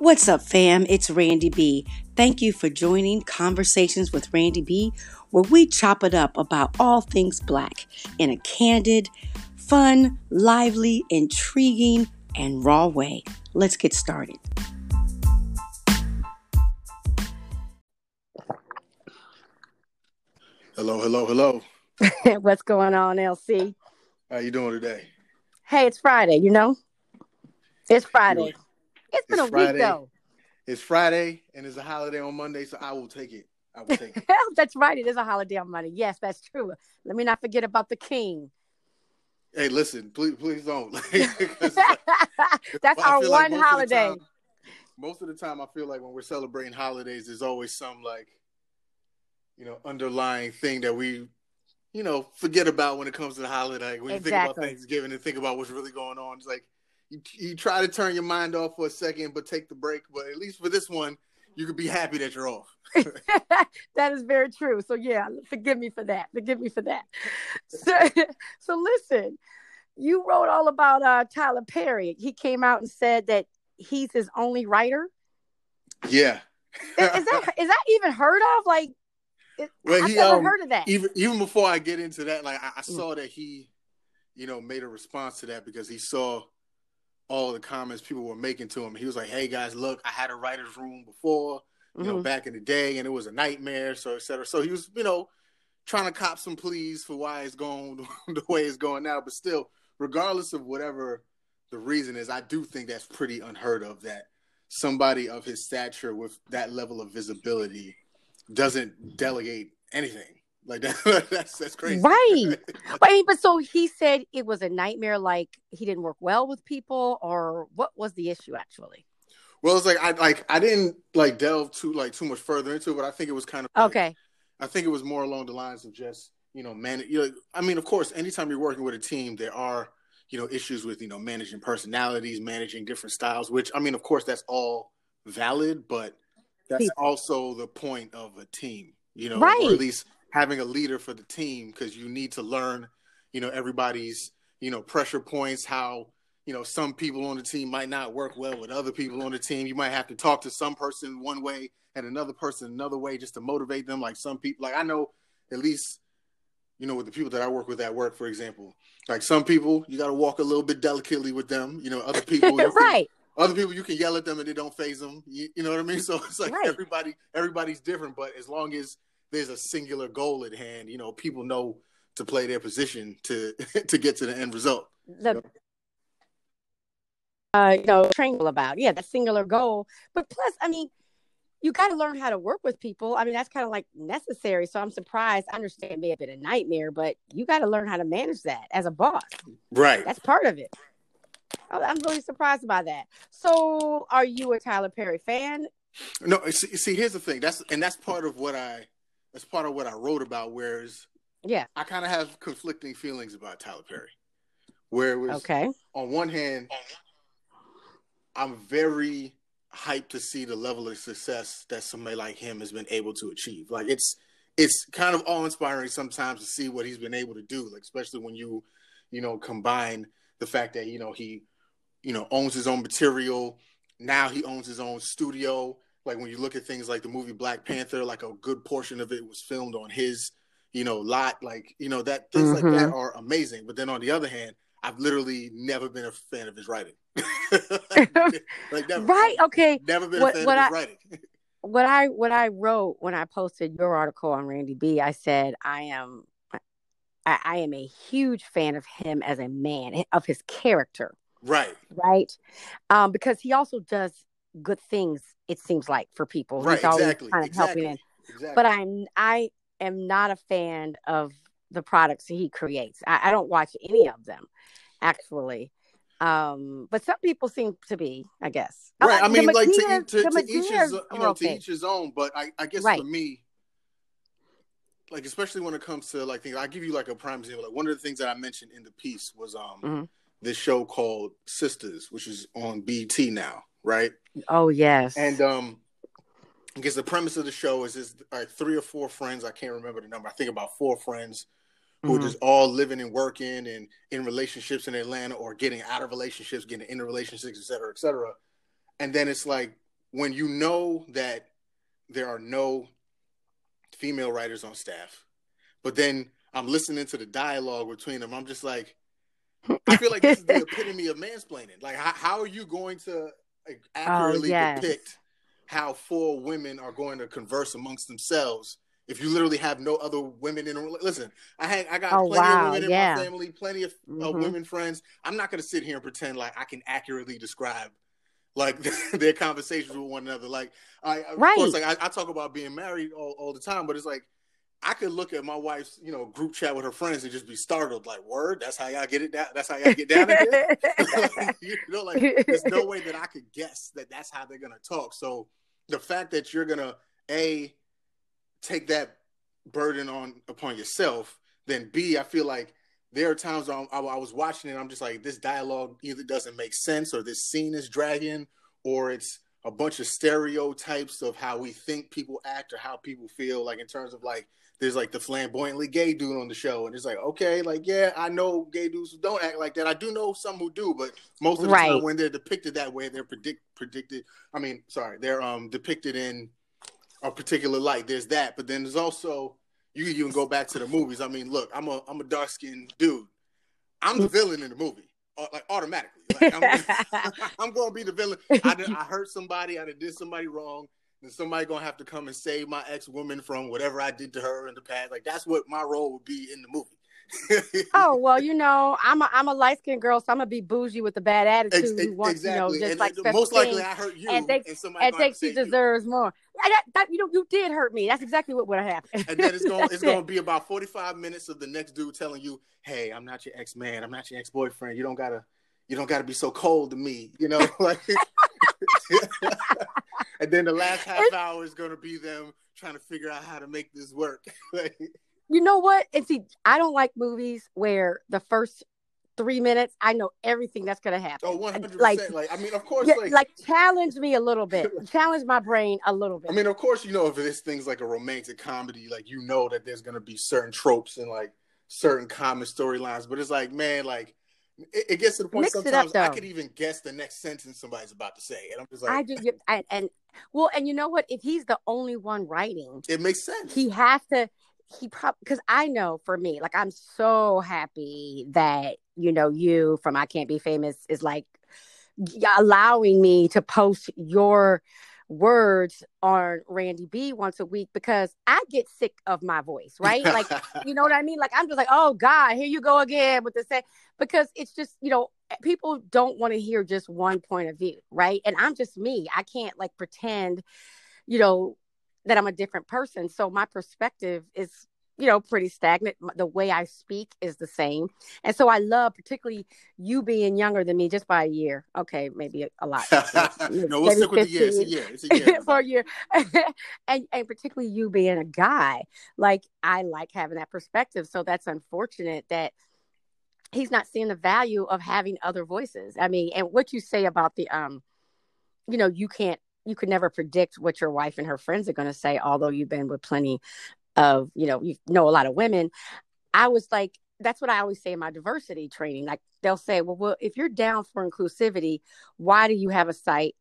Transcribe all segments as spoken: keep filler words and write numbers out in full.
What's up, fam? It's Randy B. Thank you for joining Conversations with Randy B, where we chop it up about all things black in a candid, fun, lively, intriguing, and raw way. Let's get started. Hello, hello, hello. What's going on, L C? How you doing today? Hey, it's Friday, you know? It's Friday. It's been it's a Friday. Week, though. It's Friday, and it's a holiday on Monday, so I will take it. I will take it. That's right. It is a holiday on Monday. Yes, that's true. Let me not forget about the king. Hey, listen, please please don't. That's our one like most holiday. Of the time, most of the time, I feel like when we're celebrating holidays, there's always some, like, you know, underlying thing that we, you know, forget about when it comes to the holiday. Like when exactly. you think about Thanksgiving and think about what's really going on, it's like, You, you try to turn your mind off for a second, but take the break. But at least for this one, you could be happy that you're off. That is very true. So, yeah, forgive me for that. Forgive me for that. So, so listen, you wrote all about uh, Tyler Perry. He came out and said that he's his only writer. Yeah. is, is that is that even heard of? Like, it, well, I've he, never um, heard of that. Even, even before I get into that, like I, I saw mm. that he, you know, made a response to that because he saw all the comments people were making to him. He was like, hey guys, look, I had a writer's room before, you mm-hmm. know, back in the day, and it was a nightmare, so et cetera. So he was, you know, trying to cop some pleas for why it's going the way it's going now. But still, regardless of whatever the reason is, I do think that's pretty unheard of that somebody of his stature with that level of visibility doesn't delegate anything. Like that, that's that's crazy, right? Wait, but so he said it was a nightmare. Like he didn't work well with people, or what was the issue actually? Well, it's like I like I didn't like delve too like too much further into it, but I think it was kind of okay. Like, I think it was more along the lines of just you know man. You know, I mean, of course, anytime you're working with a team, there are you know issues with you know managing personalities, managing different styles. Which I mean, of course, that's all valid, but that's people. Also the point of a team, you know, right. Or at least having a leader for the team, because you need to learn, you know, everybody's, you know, pressure points, how, you know, some people on the team might not work well with other people on the team. You might have to talk to some person one way and another person another way just to motivate them. Like some people, like I know at least, you know, with the people that I work with at work, for example, like some people, you got to walk a little bit delicately with them, you know, other people. Right. Can, other people, you can yell at them and they don't phase them. You, you know what I mean? So it's like right. everybody, everybody's different, but as long as there's a singular goal at hand. You know, people know to play their position to to get to the end result. The, you know, uh, you know triangle about. Yeah, that singular goal. But plus, I mean, you got to learn how to work with people. I mean, that's kind of like necessary. So I'm surprised. I understand it may have been a nightmare, but you got to learn how to manage that as a boss. Right. That's part of it. I'm really surprised by that. So are you a Tyler Perry fan? No, see, see here's the thing. That's And that's part of what I... That's part of what I wrote about, whereas yeah. I kind of have conflicting feelings about Tyler Perry. Where it was, okay. on one hand, I'm very hyped to see the level of success that somebody like him has been able to achieve. Like, it's it's kind of awe-inspiring sometimes to see what he's been able to do, like especially when you, you know, combine the fact that, you know, he, you know, owns his own material. Now he owns his own studio. Like when you look at things like the movie Black Panther, like a good portion of it was filmed on his, you know, lot. Like, you know, that things mm-hmm. like that are amazing. But then on the other hand, I've literally never been a fan of his writing. like, like never. Right. Okay. Never been what, a fan what of I, his writing. what I what I wrote when I posted your article on Randy B, I said I am I, I am a huge fan of him as a man, of his character. Right. Right. Um, because he also does good things, it seems like, for people. Right, he's exactly, kind of exactly, helping exactly. But I'm I am not a fan of the products he creates. I, I don't watch any of them, actually. Um, but some people seem to be, I guess. Right. I, I mean, like Medina, to, to, to, each his, you know, to each his own. But I, I guess right. for me, like especially when it comes to like things, I give you like a prime example. Like one of the things that I mentioned in the piece was um mm-hmm. this show called Sisters, which is on B T now. Right. Oh yes. And um, I guess the premise of the show is is like three or four friends. I can't remember the number. I think about four friends who mm-hmm. are just all living and working and in relationships in Atlanta, or getting out of relationships, getting into relationships, et cetera, et cetera. And then it's like when you know that there are no female writers on staff, but then I'm listening to the dialogue between them, I'm just like, I feel like this is the epitome of mansplaining. Like, how, how are you going to accurately oh, yes. depict how four women are going to converse amongst themselves if you literally have no other women in a relationship? Listen, I hang, I got oh, plenty wow, of women yeah. in my family, plenty of mm-hmm. uh, women friends. I'm not going to sit here and pretend like I can accurately describe like their conversations with one another. Like, I, right. of course, like I, I talk about being married all, all the time, but it's like, I could look at my wife's, you know, group chat with her friends and just be startled, like, word, that's how y'all get it down. That's how y'all get down again. You know, like, there's no way that I could guess that that's how they're going to talk. So the fact that you're going to, A, take that burden on upon yourself, then B, I feel like there are times I, I, I was watching it, I'm just like, this dialogue either doesn't make sense, or this scene is dragging, or it's a bunch of stereotypes of how we think people act or how people feel, like in terms of like, there's like the flamboyantly gay dude on the show. And it's like, okay, like, yeah, I know gay dudes who don't act like that. I do know some who do, but most of the right. time when they're depicted that way, they're predict predicted. I mean, sorry, they're um depicted in a particular light. There's that. But then there's also, you can even go back to the movies. I mean, look, I'm a, I'm a dark skinned dude. I'm the villain in the movie, like automatically. Like, I'm, I'm going to be the villain. I, did, I hurt somebody. I did, did somebody wrong. And somebody gonna have to come and save my ex-woman from whatever I did to her in the past. Like, that's what my role would be in the movie. Oh, well, you know, I'm a I'm a light-skinned girl, so I'm gonna be bougie with a bad attitude. Ex- who wants, exactly. You know, just and, like and most likely I hurt you, and, they, and somebody and think she deserves you. More. I got, that, you know, you did hurt me. That's exactly what would have happened. And then it's gonna it's it. gonna be about forty-five minutes of the next dude telling you, "Hey, I'm not your ex-man. I'm not your ex-boyfriend. You don't gotta you don't gotta be so cold to me." You know, like. And then the last half it's, hour is going to be them trying to figure out how to make this work. You know what? And see, I don't like movies where the first three minutes, I know everything that's going to happen. Oh, one hundred percent. Like, like I mean, of course. Yeah, like, like, challenge me a little bit. Challenge my brain a little bit. I mean, of course, you know, if this thing's like a romantic comedy, like, you know that there's going to be certain tropes and, like, certain common storylines. But it's like, man, like, It, it gets to the point Mix sometimes up, I could even guess the next sentence somebody's about to say, and I'm just like, I do. And, and well, and you know what? If he's the only one writing, it makes sense. He has to. He probably because I know for me, like, I'm so happy that you know you from I Can't Be Famous is like allowing me to post your words on Randy B once a week, because I get sick of my voice, right? Like, you know what I mean? Like, I'm just like, oh God, here you go again with the same, because it's just, you know, people don't want to hear just one point of view, right? And I'm just me. I can't like pretend, you know, that I'm a different person. So my perspective is, you know, pretty stagnant. The way I speak is the same. And so I love, particularly you being younger than me just by a year. Okay, maybe a, a lot. No, we'll stick with the year. It's a year. It's a year. For a year. and, and particularly you being a guy, like, I like having that perspective. So that's unfortunate that he's not seeing the value of having other voices. I mean, and what you say about the, um, you know, you can't, you could never predict what your wife and her friends are going to say, although you've been with plenty of, you know, you know, a lot of women. I was like, that's what I always say in my diversity training. Like, they'll say, well, well, if you're down for inclusivity, why do you have a site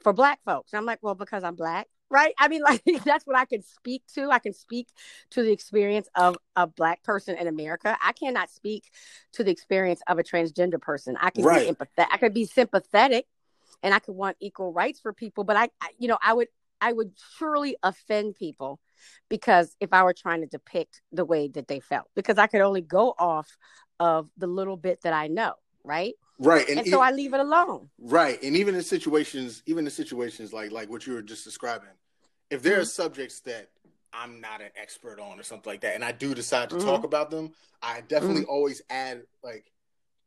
for Black folks? And I'm like, well, because I'm Black, right? I mean, like, that's what I can speak to. I can speak to the experience of a Black person in America. I cannot speak to the experience of a transgender person. I can right. be empathetic. I could be sympathetic, and I could want equal rights for people, but I, I you know, I would, I would surely offend people, because if I were trying to depict the way that they felt, because I could only go off of the little bit that I know. Right. Right. And, and so it, I leave it alone. Right. And even in situations, even in situations like, like what you were just describing, if there mm-hmm. are subjects that I'm not an expert on or something like that, and I do decide to mm-hmm. talk about them, I definitely mm-hmm. always add like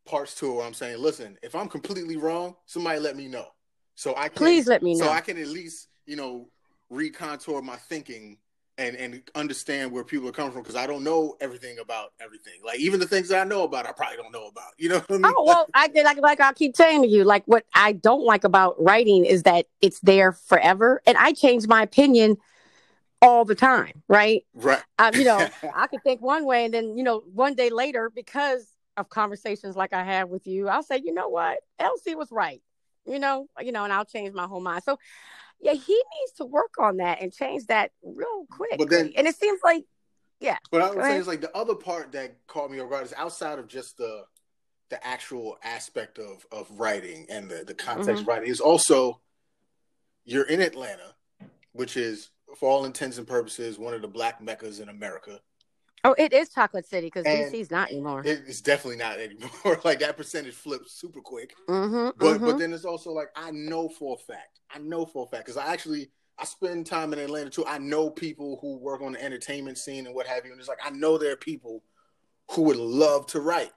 parts to it where I'm saying, listen, if I'm completely wrong, somebody let me know. So I can, please let me know. So I can at least, you know, recontour my thinking and and understand where people are coming from, because I don't know everything about everything. Like, even the things that I know about, I probably don't know about. You know what I mean? Oh, well, I like like I'll keep saying to you, like, what I don't like about writing is that it's there forever, and I change my opinion all the time, right? Right. Um, you know, I could think one way, and then, you know, one day later, because of conversations like I have with you, I'll say, you know what, Elsie was right. You know, you know, and I'll change my whole mind. So yeah, he needs to work on that and change that real quick. But then, and it seems like, yeah. But I would say it's like the other part that caught me off guard is outside of just the the actual aspect of of writing and the the context mm-hmm. writing is also you're in Atlanta, which is for all intents and purposes one of the black meccas in America. Oh, it is Chocolate City because D C's not anymore. It's definitely not anymore. Like that percentage flips super quick. Mm-hmm, but mm-hmm. but then it's also like I know for a fact. I know for a fact because I actually I spend time in Atlanta too. I know people who work on the entertainment scene and what have you. And it's like I know there are people who would love to write.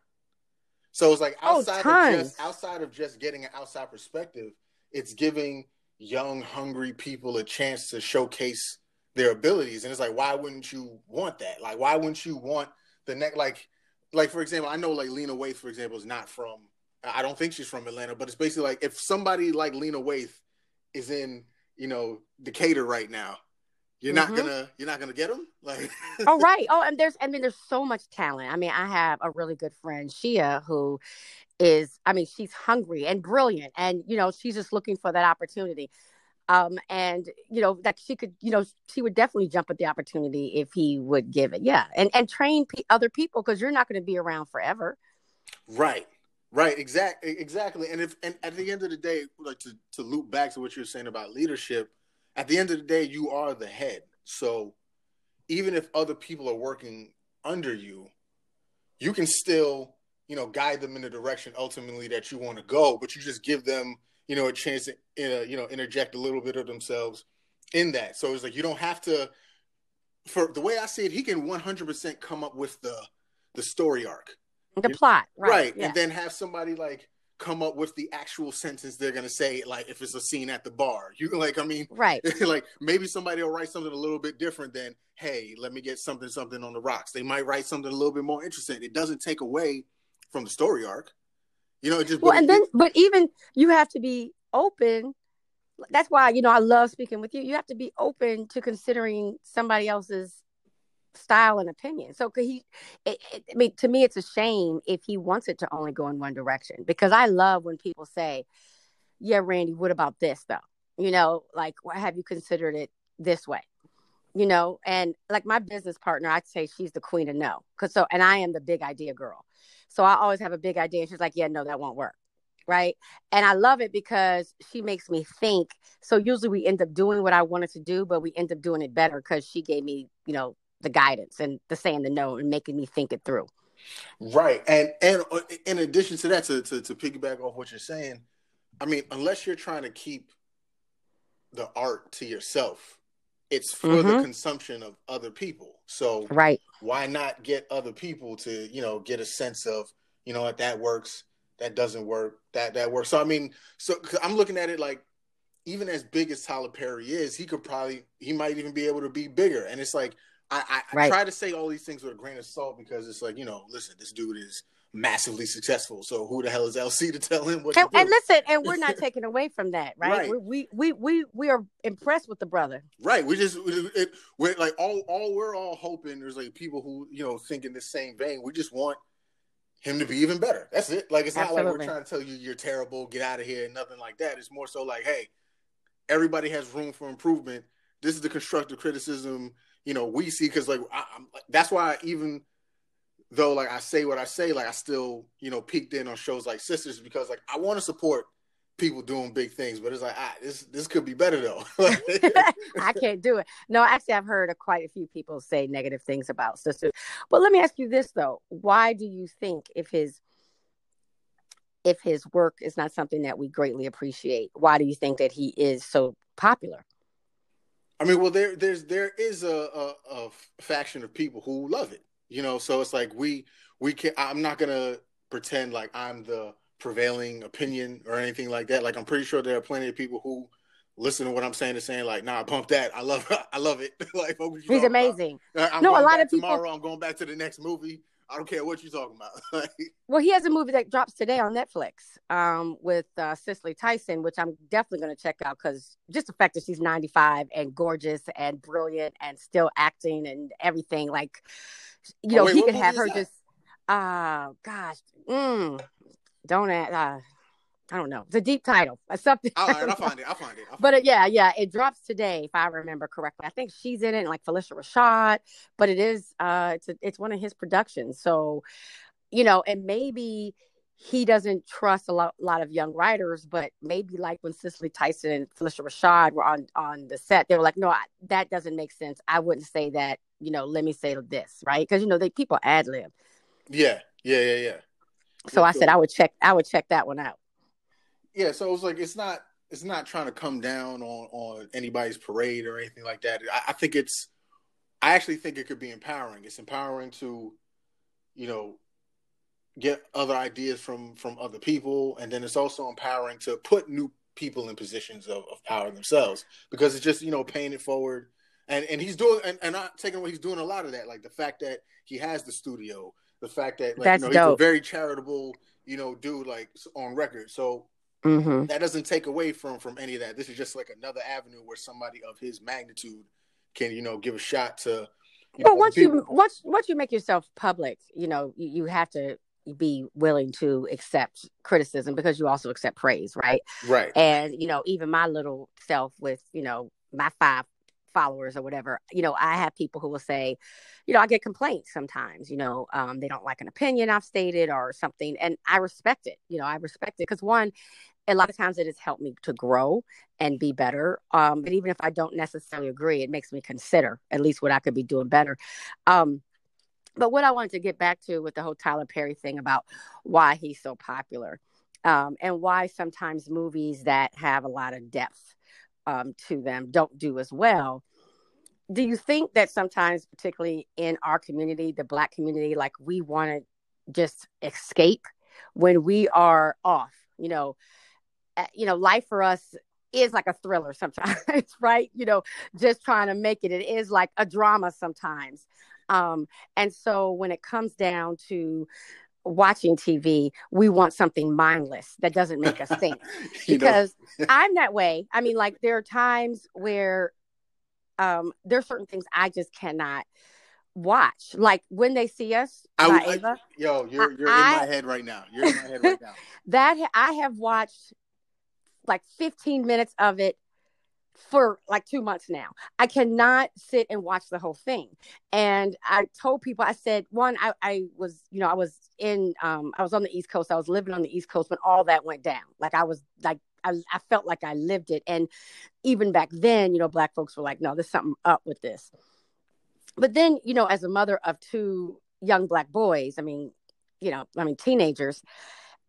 So it's like outside oh, of just outside of just getting an outside perspective, it's giving young, hungry people a chance to showcase their abilities. And it's like, why wouldn't you want that? Like, why wouldn't you want the next, like, like, for example, I know like Lena Waithe, for example, is not from, I don't think she's from Atlanta, but it's basically like, if somebody like Lena Waithe is in, you know, Decatur right now, you're mm-hmm. not gonna, you're not gonna get them. Like, oh, right. Oh, and there's, I mean, there's so much talent. I mean, I have a really good friend, Shia, who is, I mean, she's hungry and brilliant and, you know, she's just looking for that opportunity. Um, and, you know, that she could, you know, she would definitely jump at the opportunity if he would give it. Yeah. And and train p- other people because you're not going to be around forever. Right. Right. Exactly. Exactly. And if and at the end of the day, like to, to loop back to what you were saying about leadership, at the end of the day, you are the head. So even if other people are working under you, you can still, you know, guide them in the direction ultimately that you want to go, but you just give them, you know, a chance to, uh, you know, interject a little bit of themselves in that. So it's like, you don't have to, for the way I see it, he can one hundred percent come up with the, the story arc. The plot. Right. right. Yeah. And then have somebody like come up with the actual sentence they're going to say, like if it's a scene at the bar, you can like, I mean, right. like maybe somebody will write something a little bit different than, hey, let me get something, something on the rocks. They might write something a little bit more interesting. It doesn't take away from the story arc. You know, just well, and then, but even you have to be open. That's why, you know, I love speaking with you. You have to be open to considering somebody else's style and opinion. So could he, it, it, I mean, to me, it's a shame if he wants it to only go in one direction, because I love when people say, yeah, Randy, what about this though? You know, like, why have you considered it this way? You know, and like my business partner, I'd say she's the queen of no. Cause so, and I am the big idea girl. So I always have a big idea. And she's like, yeah, no, that won't work. Right. And I love it because she makes me think. So usually we end up doing what I wanted to do, but we end up doing it better because she gave me, you know, the guidance and the saying the no and making me think it through. Right. And and in addition to that, to, to, to piggyback off what you're saying, I mean, unless you're trying to keep the art to yourself, it's for mm-hmm. the consumption of other people. So right. why not get other people to, you know, get a sense of, you know, that that works, that doesn't work, that that works. So, I mean, so I'm looking at it like even as big as Tyler Perry is, he could probably, he might even be able to be bigger. And it's like, I, I, right. I try to say all these things with a grain of salt because it's like, you know, listen, this dude is massively successful. So who the hell is L C to tell him what and, to do? And listen, and we're not taking away from that, right? right. We, we we we are impressed with the brother. Right. We just it, we're like all all we're all hoping there's like people who, you know, think in the same vein. We just want him to be even better. That's it. Like it's not Absolutely. Like we're trying to tell you you're terrible, get out of here, and nothing like that. It's more so like, hey, everybody has room for improvement. This is the constructive criticism, you know, we see because like I, I'm, that's why I even though, like, I say what I say, like, I still, you know, peeked in on shows like Sisters because, like, I want to support people doing big things, but it's like, ah, this this could be better, though. I can't do it. No, actually, I've heard of quite a few people say negative things about Sisters. But let me ask you this, though. Why do you think if his if his work is not something that we greatly appreciate, why do you think that he is so popular? I mean, well, there there's there is a, a, a faction of people who love it. You know, so it's like we we can. I'm not gonna pretend like I'm the prevailing opinion or anything like that. Like I'm pretty sure there are plenty of people who listen to what I'm saying and saying like, "Nah, pump that. I love, I love it." Like he's amazing. I'm no, a lot of people. Tomorrow, I'm going back to the next movie. I don't care what you're talking about. Well, he has a movie that drops today on Netflix um, with uh, Cicely Tyson, which I'm definitely going to check out because just the fact that she's ninety-five and gorgeous and brilliant and still acting and everything, like, you know, oh, wait, he could have her that? just, uh, gosh, mm, don't ask. Uh, I don't know. It's a deep title. Something. All right, I'll find it. I'll find it. I'll find but it. yeah, yeah, it drops today, if I remember correctly. I think she's in it, and like Felicia Rashad. But it is, uh, it's a, it's one of his productions. So, you know, and maybe he doesn't trust a lot, lot of young writers. But maybe like when Cicely Tyson and Felicia Rashad were on on the set, they were like, no, I, that doesn't make sense. I wouldn't say that. You know, let me say this, right? Because you know, they people ad lib. Yeah, yeah, yeah, yeah. So yeah, I sure. said I would check. I would check that one out. Yeah, so it was like it's not it's not trying to come down on, on anybody's parade or anything like that. I, I think it's I actually think it could be empowering. It's empowering to, you know, get other ideas from from other people, and then it's also empowering to put new people in positions of, of power themselves, because it's just, you know, paying it forward. And and he's doing and, and not taking away, he's doing a lot of that. Like the fact that he has the studio, the fact that like That's you know, dope. he's a very charitable, you know, dude, like on record. So Mm-hmm. that doesn't take away from from any of that. This is just like another avenue where somebody of his magnitude can, you know, give a shot to. You well, know, once people. you once once you make yourself public, you know, you, you have to be willing to accept criticism, because you also accept praise, right? Right. And you know, even my little self with you know my five followers or whatever, you know, I have people who will say, you know, I get complaints sometimes, you know, um, they don't like an opinion I've stated or something. And I respect it. You know, I respect it because one, a lot of times it has helped me to grow and be better. Um, but even if I don't necessarily agree, it makes me consider at least what I could be doing better. Um, but what I wanted to get back to with the whole Tyler Perry thing about why he's so popular um, and why sometimes movies that have a lot of depth Um, to them don't do as well. Do you think that sometimes, particularly in our community, the Black community, like we want to just escape when we are off? You know, uh, you know, life for us is like a thriller sometimes, right? You know, just trying to make it. It is like a drama sometimes. Um, and so when it comes down to watching T V, we want something mindless that doesn't make us think. Because I'm that way. I mean, like there are times where um there are certain things I just cannot watch. Like When They See Us. I, I, Ava, yo, you're you're I, in my head right now. You're in my head right now. That I have watched like fifteen minutes of it for like two months now. I cannot sit and watch the whole thing. And I told people, I said, one, I, I was, you know, I was in, um, I was on the East Coast. I was living on the East Coast when all that went down. Like I was like, I, I felt like I lived it. And even back then, you know, Black folks were like, no, there's something up with this. But then, you know, as a mother of two young Black boys, I mean, you know, I mean, teenagers,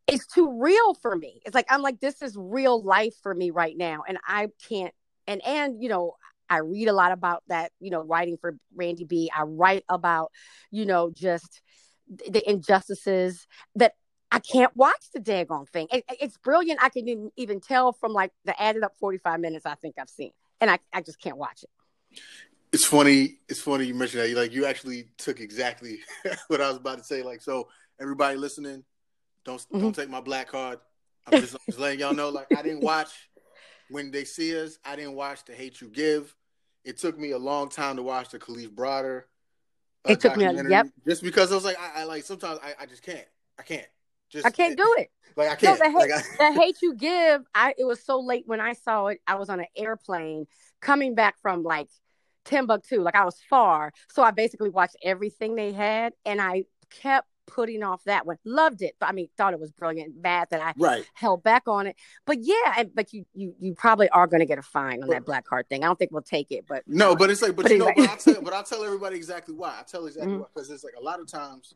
it's too real for me. It's like, I'm like, this is real life for me right now. And I can't, And, and, you know, I read a lot about that, you know, writing for Randy B. I write about, you know, just the injustices that I can't watch the daggone thing. It, it's brilliant. I can even tell from like the added up forty-five minutes I think I've seen, and I, I just can't watch it. It's funny. It's funny you mentioned that. Like you actually took exactly what I was about to say. Like, so everybody listening, don't mm-hmm. don't take my black card. I'm just, I'm just letting y'all know, like I didn't watch When They See Us. I didn't watch The Hate U Give. It took me a long time to watch the Kalief Browder uh, It took me, a, yep. Just because I was like, I, I like, sometimes I, I just can't. I can't. Just I can't do it. Like, I can't. No, the, hate, like, I, the Hate U Give, I, it was so late when I saw it. I was on an airplane coming back from, like, Timbuktu. Like, I was far. So I basically watched everything they had, and I kept putting off that one. Loved it, but I mean, thought it was brilliant. Bad that I right. held back on it. But yeah, and, but you you you probably are going to get a fine on but, that black card thing. I don't think we'll take it, but no. Um, but it's like, but, but you anyway. know, but I tell, but I tell everybody exactly why. I tell exactly mm-hmm. why, because it's like a lot of times,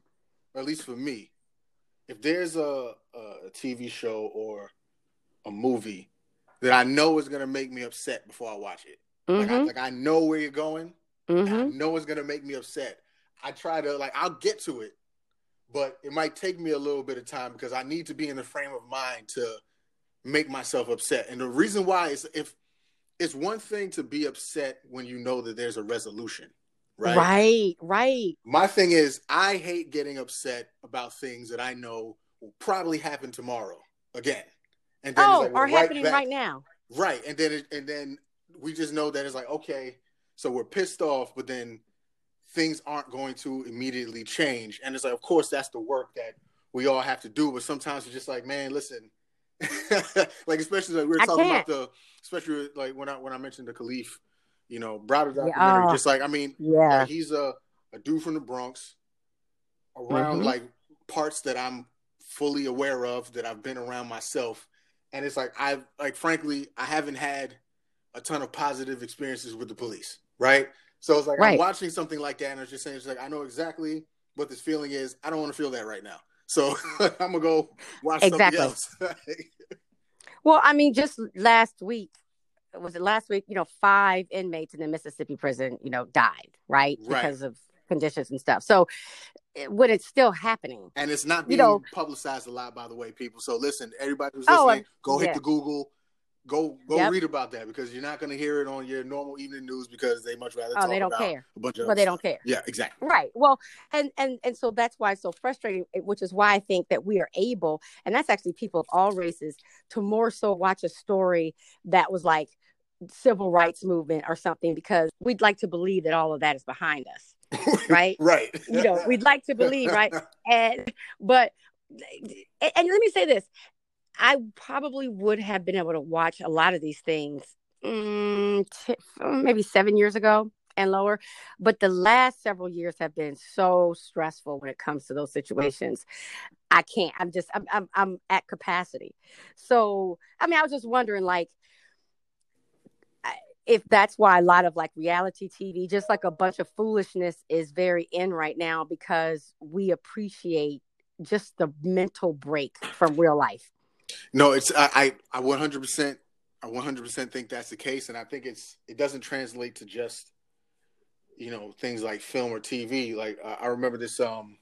or at least for me, if there's a a T V show or a movie that I know is going to make me upset before I watch it, mm-hmm. like, I, like I know where you're going, mm-hmm. I know it's going to make me upset. I try to like I'll get to it. But it might take me a little bit of time because I need to be in the frame of mind to make myself upset. And the reason why is if it's one thing to be upset when you know that there's a resolution, right? Right, right. My thing is I hate getting upset about things that I know will probably happen tomorrow again. And then oh, like, are right happening back. right now. Right. And then, it, and then we just know that it's like, okay, so we're pissed off, but then things aren't going to immediately change. And it's like, of course, that's the work that we all have to do. But sometimes it's just like, man, listen, Like, especially like we were I talking can't. about the, especially like when I when I mentioned the Kalief, you know, Browder documentary. Yeah. Just like I mean, yeah, like he's a, a dude from the Bronx, around mm-hmm. like parts that I'm fully aware of, that I've been around myself, and it's like I've like frankly I haven't had a ton of positive experiences with the police, right? So it's like right. I'm watching something like that, and I was just saying, it's like I know exactly what this feeling is. I don't want to feel that right now. So I'm gonna go watch exactly. something else. Well, I mean, just last week, was it last week? You know, five inmates in the Mississippi prison, you know, died, right? right. Because of conditions and stuff. So it, when it's still happening. And it's not being you know, publicized a lot, by the way, people. So listen, everybody who's listening, oh, um, go hit yeah. the Google, go go yep. read about that, because you're not going to hear it on your normal evening news, because they much rather oh, talk they don't about care. a bunch of But they don't care. Yeah, exactly. Right. Well, and, and, and so that's why it's so frustrating, which is why I think that we are able, and that's actually people of all races, to more so watch a story that was like civil rights movement or something, because we'd like to believe that all of that is behind us. Right. Right. You know, we'd like to believe, right? And, but, and, and let me say this. I probably would have been able to watch a lot of these things mm, t- maybe seven years ago and lower. But the last several years have been so stressful when it comes to those situations. I can't, I'm just, I'm, I'm, I'm at capacity. So, I mean, I was just wondering, like, if that's why a lot of like reality T V, just like a bunch of foolishness is very in right now, because we appreciate just the mental break from real life. No, it's I I one hundred percent I one hundred percent think that's the case, and I think it's it doesn't translate to just, you know, things like film or T V. Like uh, I remember this um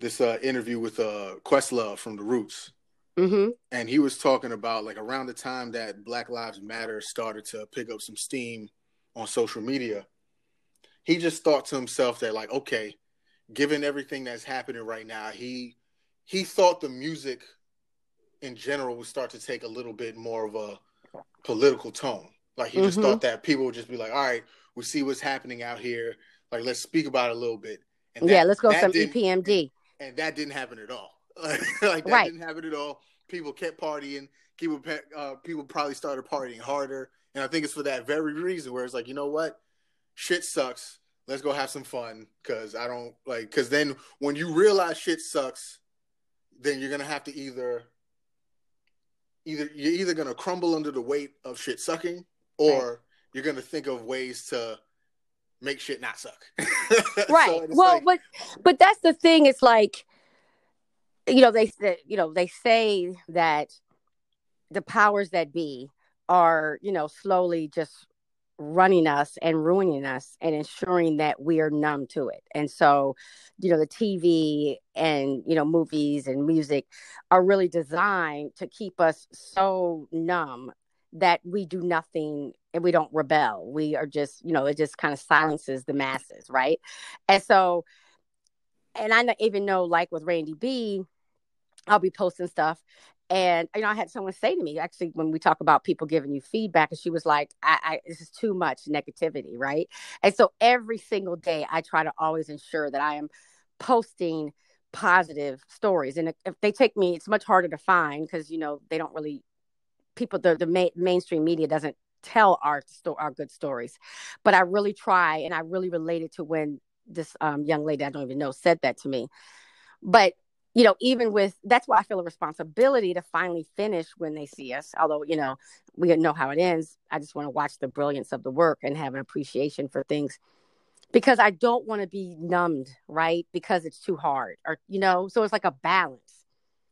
this uh, interview with uh, Questlove from The Roots, mm-hmm. and he was talking about like around the time that Black Lives Matter started to pick up some steam on social media, he just thought to himself that like, okay, given everything that's happening right now, he he thought the music in general would start to take a little bit more of a political tone. Like he mm-hmm. just thought that people would just be like, all right, we see what's happening out here. Like, let's speak about it a little bit. And that, yeah, let's go some E P M D. And that didn't happen at all. Like, like that right. didn't happen at all. People kept partying. People, uh, people probably started partying harder. And I think it's for that very reason where it's like, you know what? Shit sucks. Let's go have some fun. Cause I don't like, cause then when you realize shit sucks, then you're going to have to either Either you're either gonna crumble under the weight of shit sucking, or right. you're gonna think of ways to make shit not suck. Right. So well, like... but but that's the thing. It's like, you know, they you know they say that the powers that be are, you know, slowly just running us and ruining us and ensuring that we are numb to it. And so, you know, the T V and, you know, movies and music are really designed to keep us so numb that we do nothing and we don't rebel. We are just, you know, it just kind of silences the masses. Right. And so, and I even know, like with Randy B, I'll be posting stuff. And, you know, I had someone say to me, actually, when we talk about people giving you feedback, and she was like, I, I, this is too much negativity, right? And so every single day, I try to always ensure that I am posting positive stories. And if they take me, it's much harder to find because, you know, they don't really, people, the, the ma- mainstream media doesn't tell our, sto- our good stories. But I really try, and I really related to when this um, young lady I don't even know said that to me. But you know, even with, that's why I feel a responsibility to finally finish When They See Us. Although, you know, we know how it ends. I just want to watch the brilliance of the work and have an appreciation for things, because I don't want to be numbed, right? Because it's too hard, or, you know, so it's like a balance.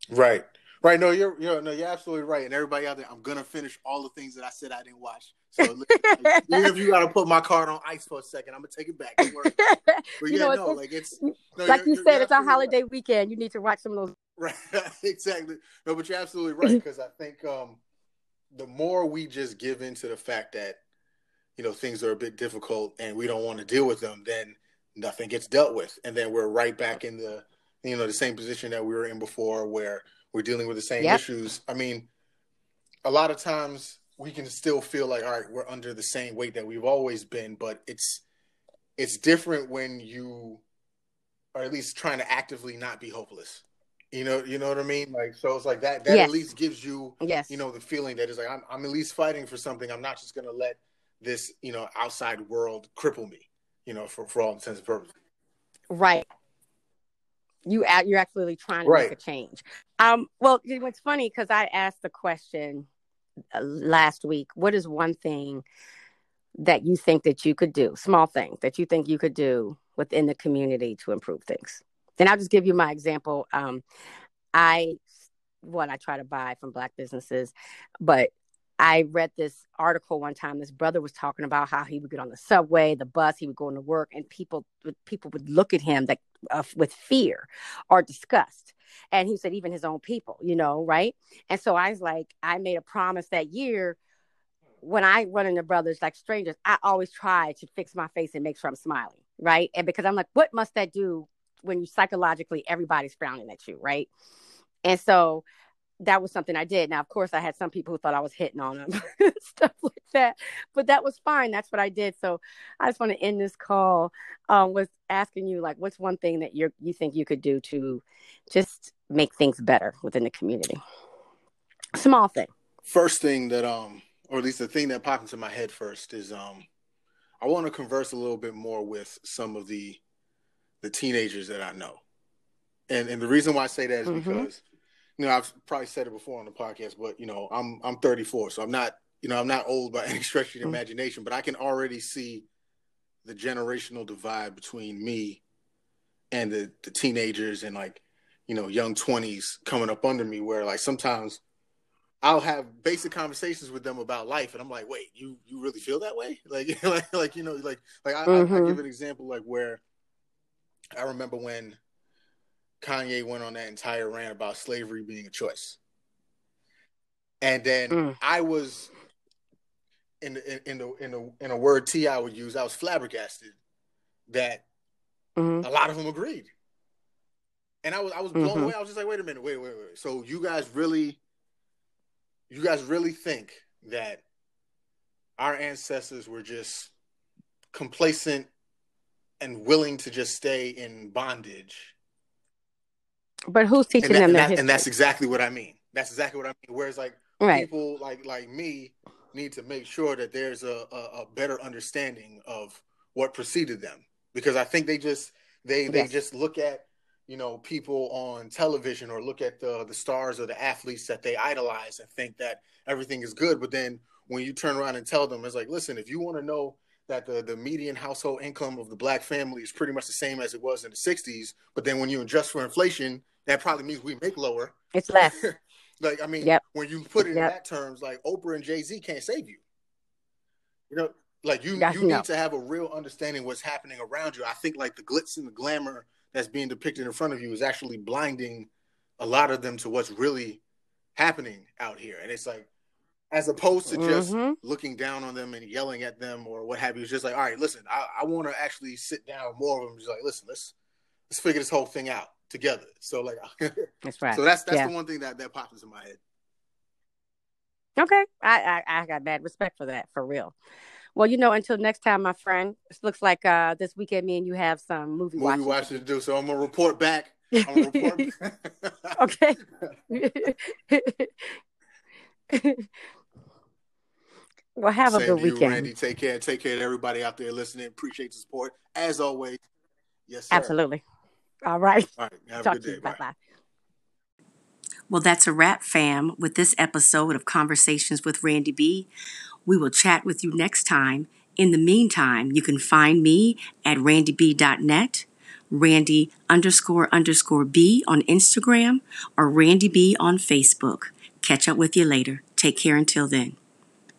Right. Right. No, you're, you're, no, you're absolutely right. And everybody out there, I'm going to finish all the things that I said I didn't watch. So look, even if you got to put my card on ice for a second, I'm going to take it back. Don't worry. But you yeah, know, no, it's, like it's no, like you said, it's a holiday right. weekend. You need to watch some of those. Right. Exactly. No, but you're absolutely right. Because I think um, the more we just give into the fact that, you know, things are a bit difficult and we don't want to deal with them, then nothing gets dealt with. And then we're right back in the, you know, the same position that we were in before, where we're dealing with the same yep. issues. I mean, a lot of times we can still feel like, all right, we're under the same weight that we've always been, but it's it's different when you are at least trying to actively not be hopeless. You know, you know what I mean? Like, so it's like that, that yes. at least gives you, yes. you know, the feeling that it's like, I'm, I'm at least fighting for something. I'm not just going to let this, you know, outside world cripple me, you know, for, for all intents and purposes. Right. You, you're actually trying to right. make a change. Um, well, it's funny because I asked the question last week, what is one thing that you think that you could do, small thing that you think you could do within the community to improve things? And I'll just give you my example. Um, I, what I try to buy from Black businesses, but I read this article one time. This brother was talking about how he would get on the subway, the bus, he would go into work, and people would, people would look at him that, uh, with fear or disgust. And he said, even his own people, you know, right? And so I was like, I made a promise that year when I run into brothers like strangers, I always try to fix my face and make sure I'm smiling, right? And because I'm like, what must that do when you psychologically, everybody's frowning at you, right? And so that was something I did. Now, of course, I had some people who thought I was hitting on them, stuff like that. But that was fine. That's what I did. So I just want to end this call um, with asking you, like, what's one thing that you you think you could do to just make things better within the community? Small thing. First thing that, um, or at least the thing that popped into my head first is um, I want to converse a little bit more with some of the the teenagers that I know. And and the reason why I say that is mm-hmm. because you know, I've probably said it before on the podcast, but, you know, I'm I'm thirty-four, so I'm not, you know, I'm not old by any stretch of the mm-hmm. imagination, but I can already see the generational divide between me and the, the teenagers and, like, you know, young twenties coming up under me where, like, sometimes I'll have basic conversations with them about life, and I'm like, wait, you you really feel that way? Like, like, like you know, like, like I, mm-hmm. I, I give an example, like, where I remember when Kanye went on that entire rant about slavery being a choice. And then mm. I was in the, in the, in the, in a word T I would use, I was flabbergasted that mm-hmm. a lot of them agreed. And I was, I was blown mm-hmm. away. I was just like, wait a minute, wait, wait, wait. So you guys really, you guys really think that our ancestors were just complacent and willing to just stay in bondage? But who's teaching and that, them that? And, that, and that's exactly what I mean. That's exactly what I mean. Whereas, like, right. people like like me need to make sure that there's a, a, a better understanding of what preceded them, because I think they just they yes. they just look at, you know, people on television or look at the the stars or the athletes that they idolize and think that everything is good. But then when you turn around and tell them, it's like, listen, if you want to know that the, the median household income of the Black family is pretty much the same as it was in the sixties, but then when you adjust for inflation, that probably means we make lower. It's less. Like, I mean, yep. when you put it yep. in that terms, like, Oprah and Jay-Z can't save you. You know, like, you, yes, you no. need to have a real understanding of what's happening around you. I think, like, the glitz and the glamour that's being depicted in front of you is actually blinding a lot of them to what's really happening out here. And it's like, as opposed to just mm-hmm. looking down on them and yelling at them or what have you, it's just like, all right, listen, I, I want to actually sit down with more of them. Just like, listen, let's, let's figure this whole thing out together. So, like, that's right. So that's that's yeah. the one thing that, that pops into my head. Okay, I, I I got bad respect for that, for real. Well, you know, until next time, my friend. It looks like uh, this weekend, me and you have some movie movie watching, watching to do. So I'm gonna report back. I'm gonna report back. Okay. Well, have Same a good to you, weekend, Randy. Take care. Take care to everybody out there listening. Appreciate the support as always. Yes, sir. Absolutely. All right. All right. Have Talk a good day. You. Bye. Bye. Well, that's a wrap, fam, with this episode of Conversations with Randy B. We will chat with you next time. In the meantime, you can find me at randy b dot net, Randy underscore underscore B on Instagram, or Randy B on Facebook. Catch up with you later. Take care until then.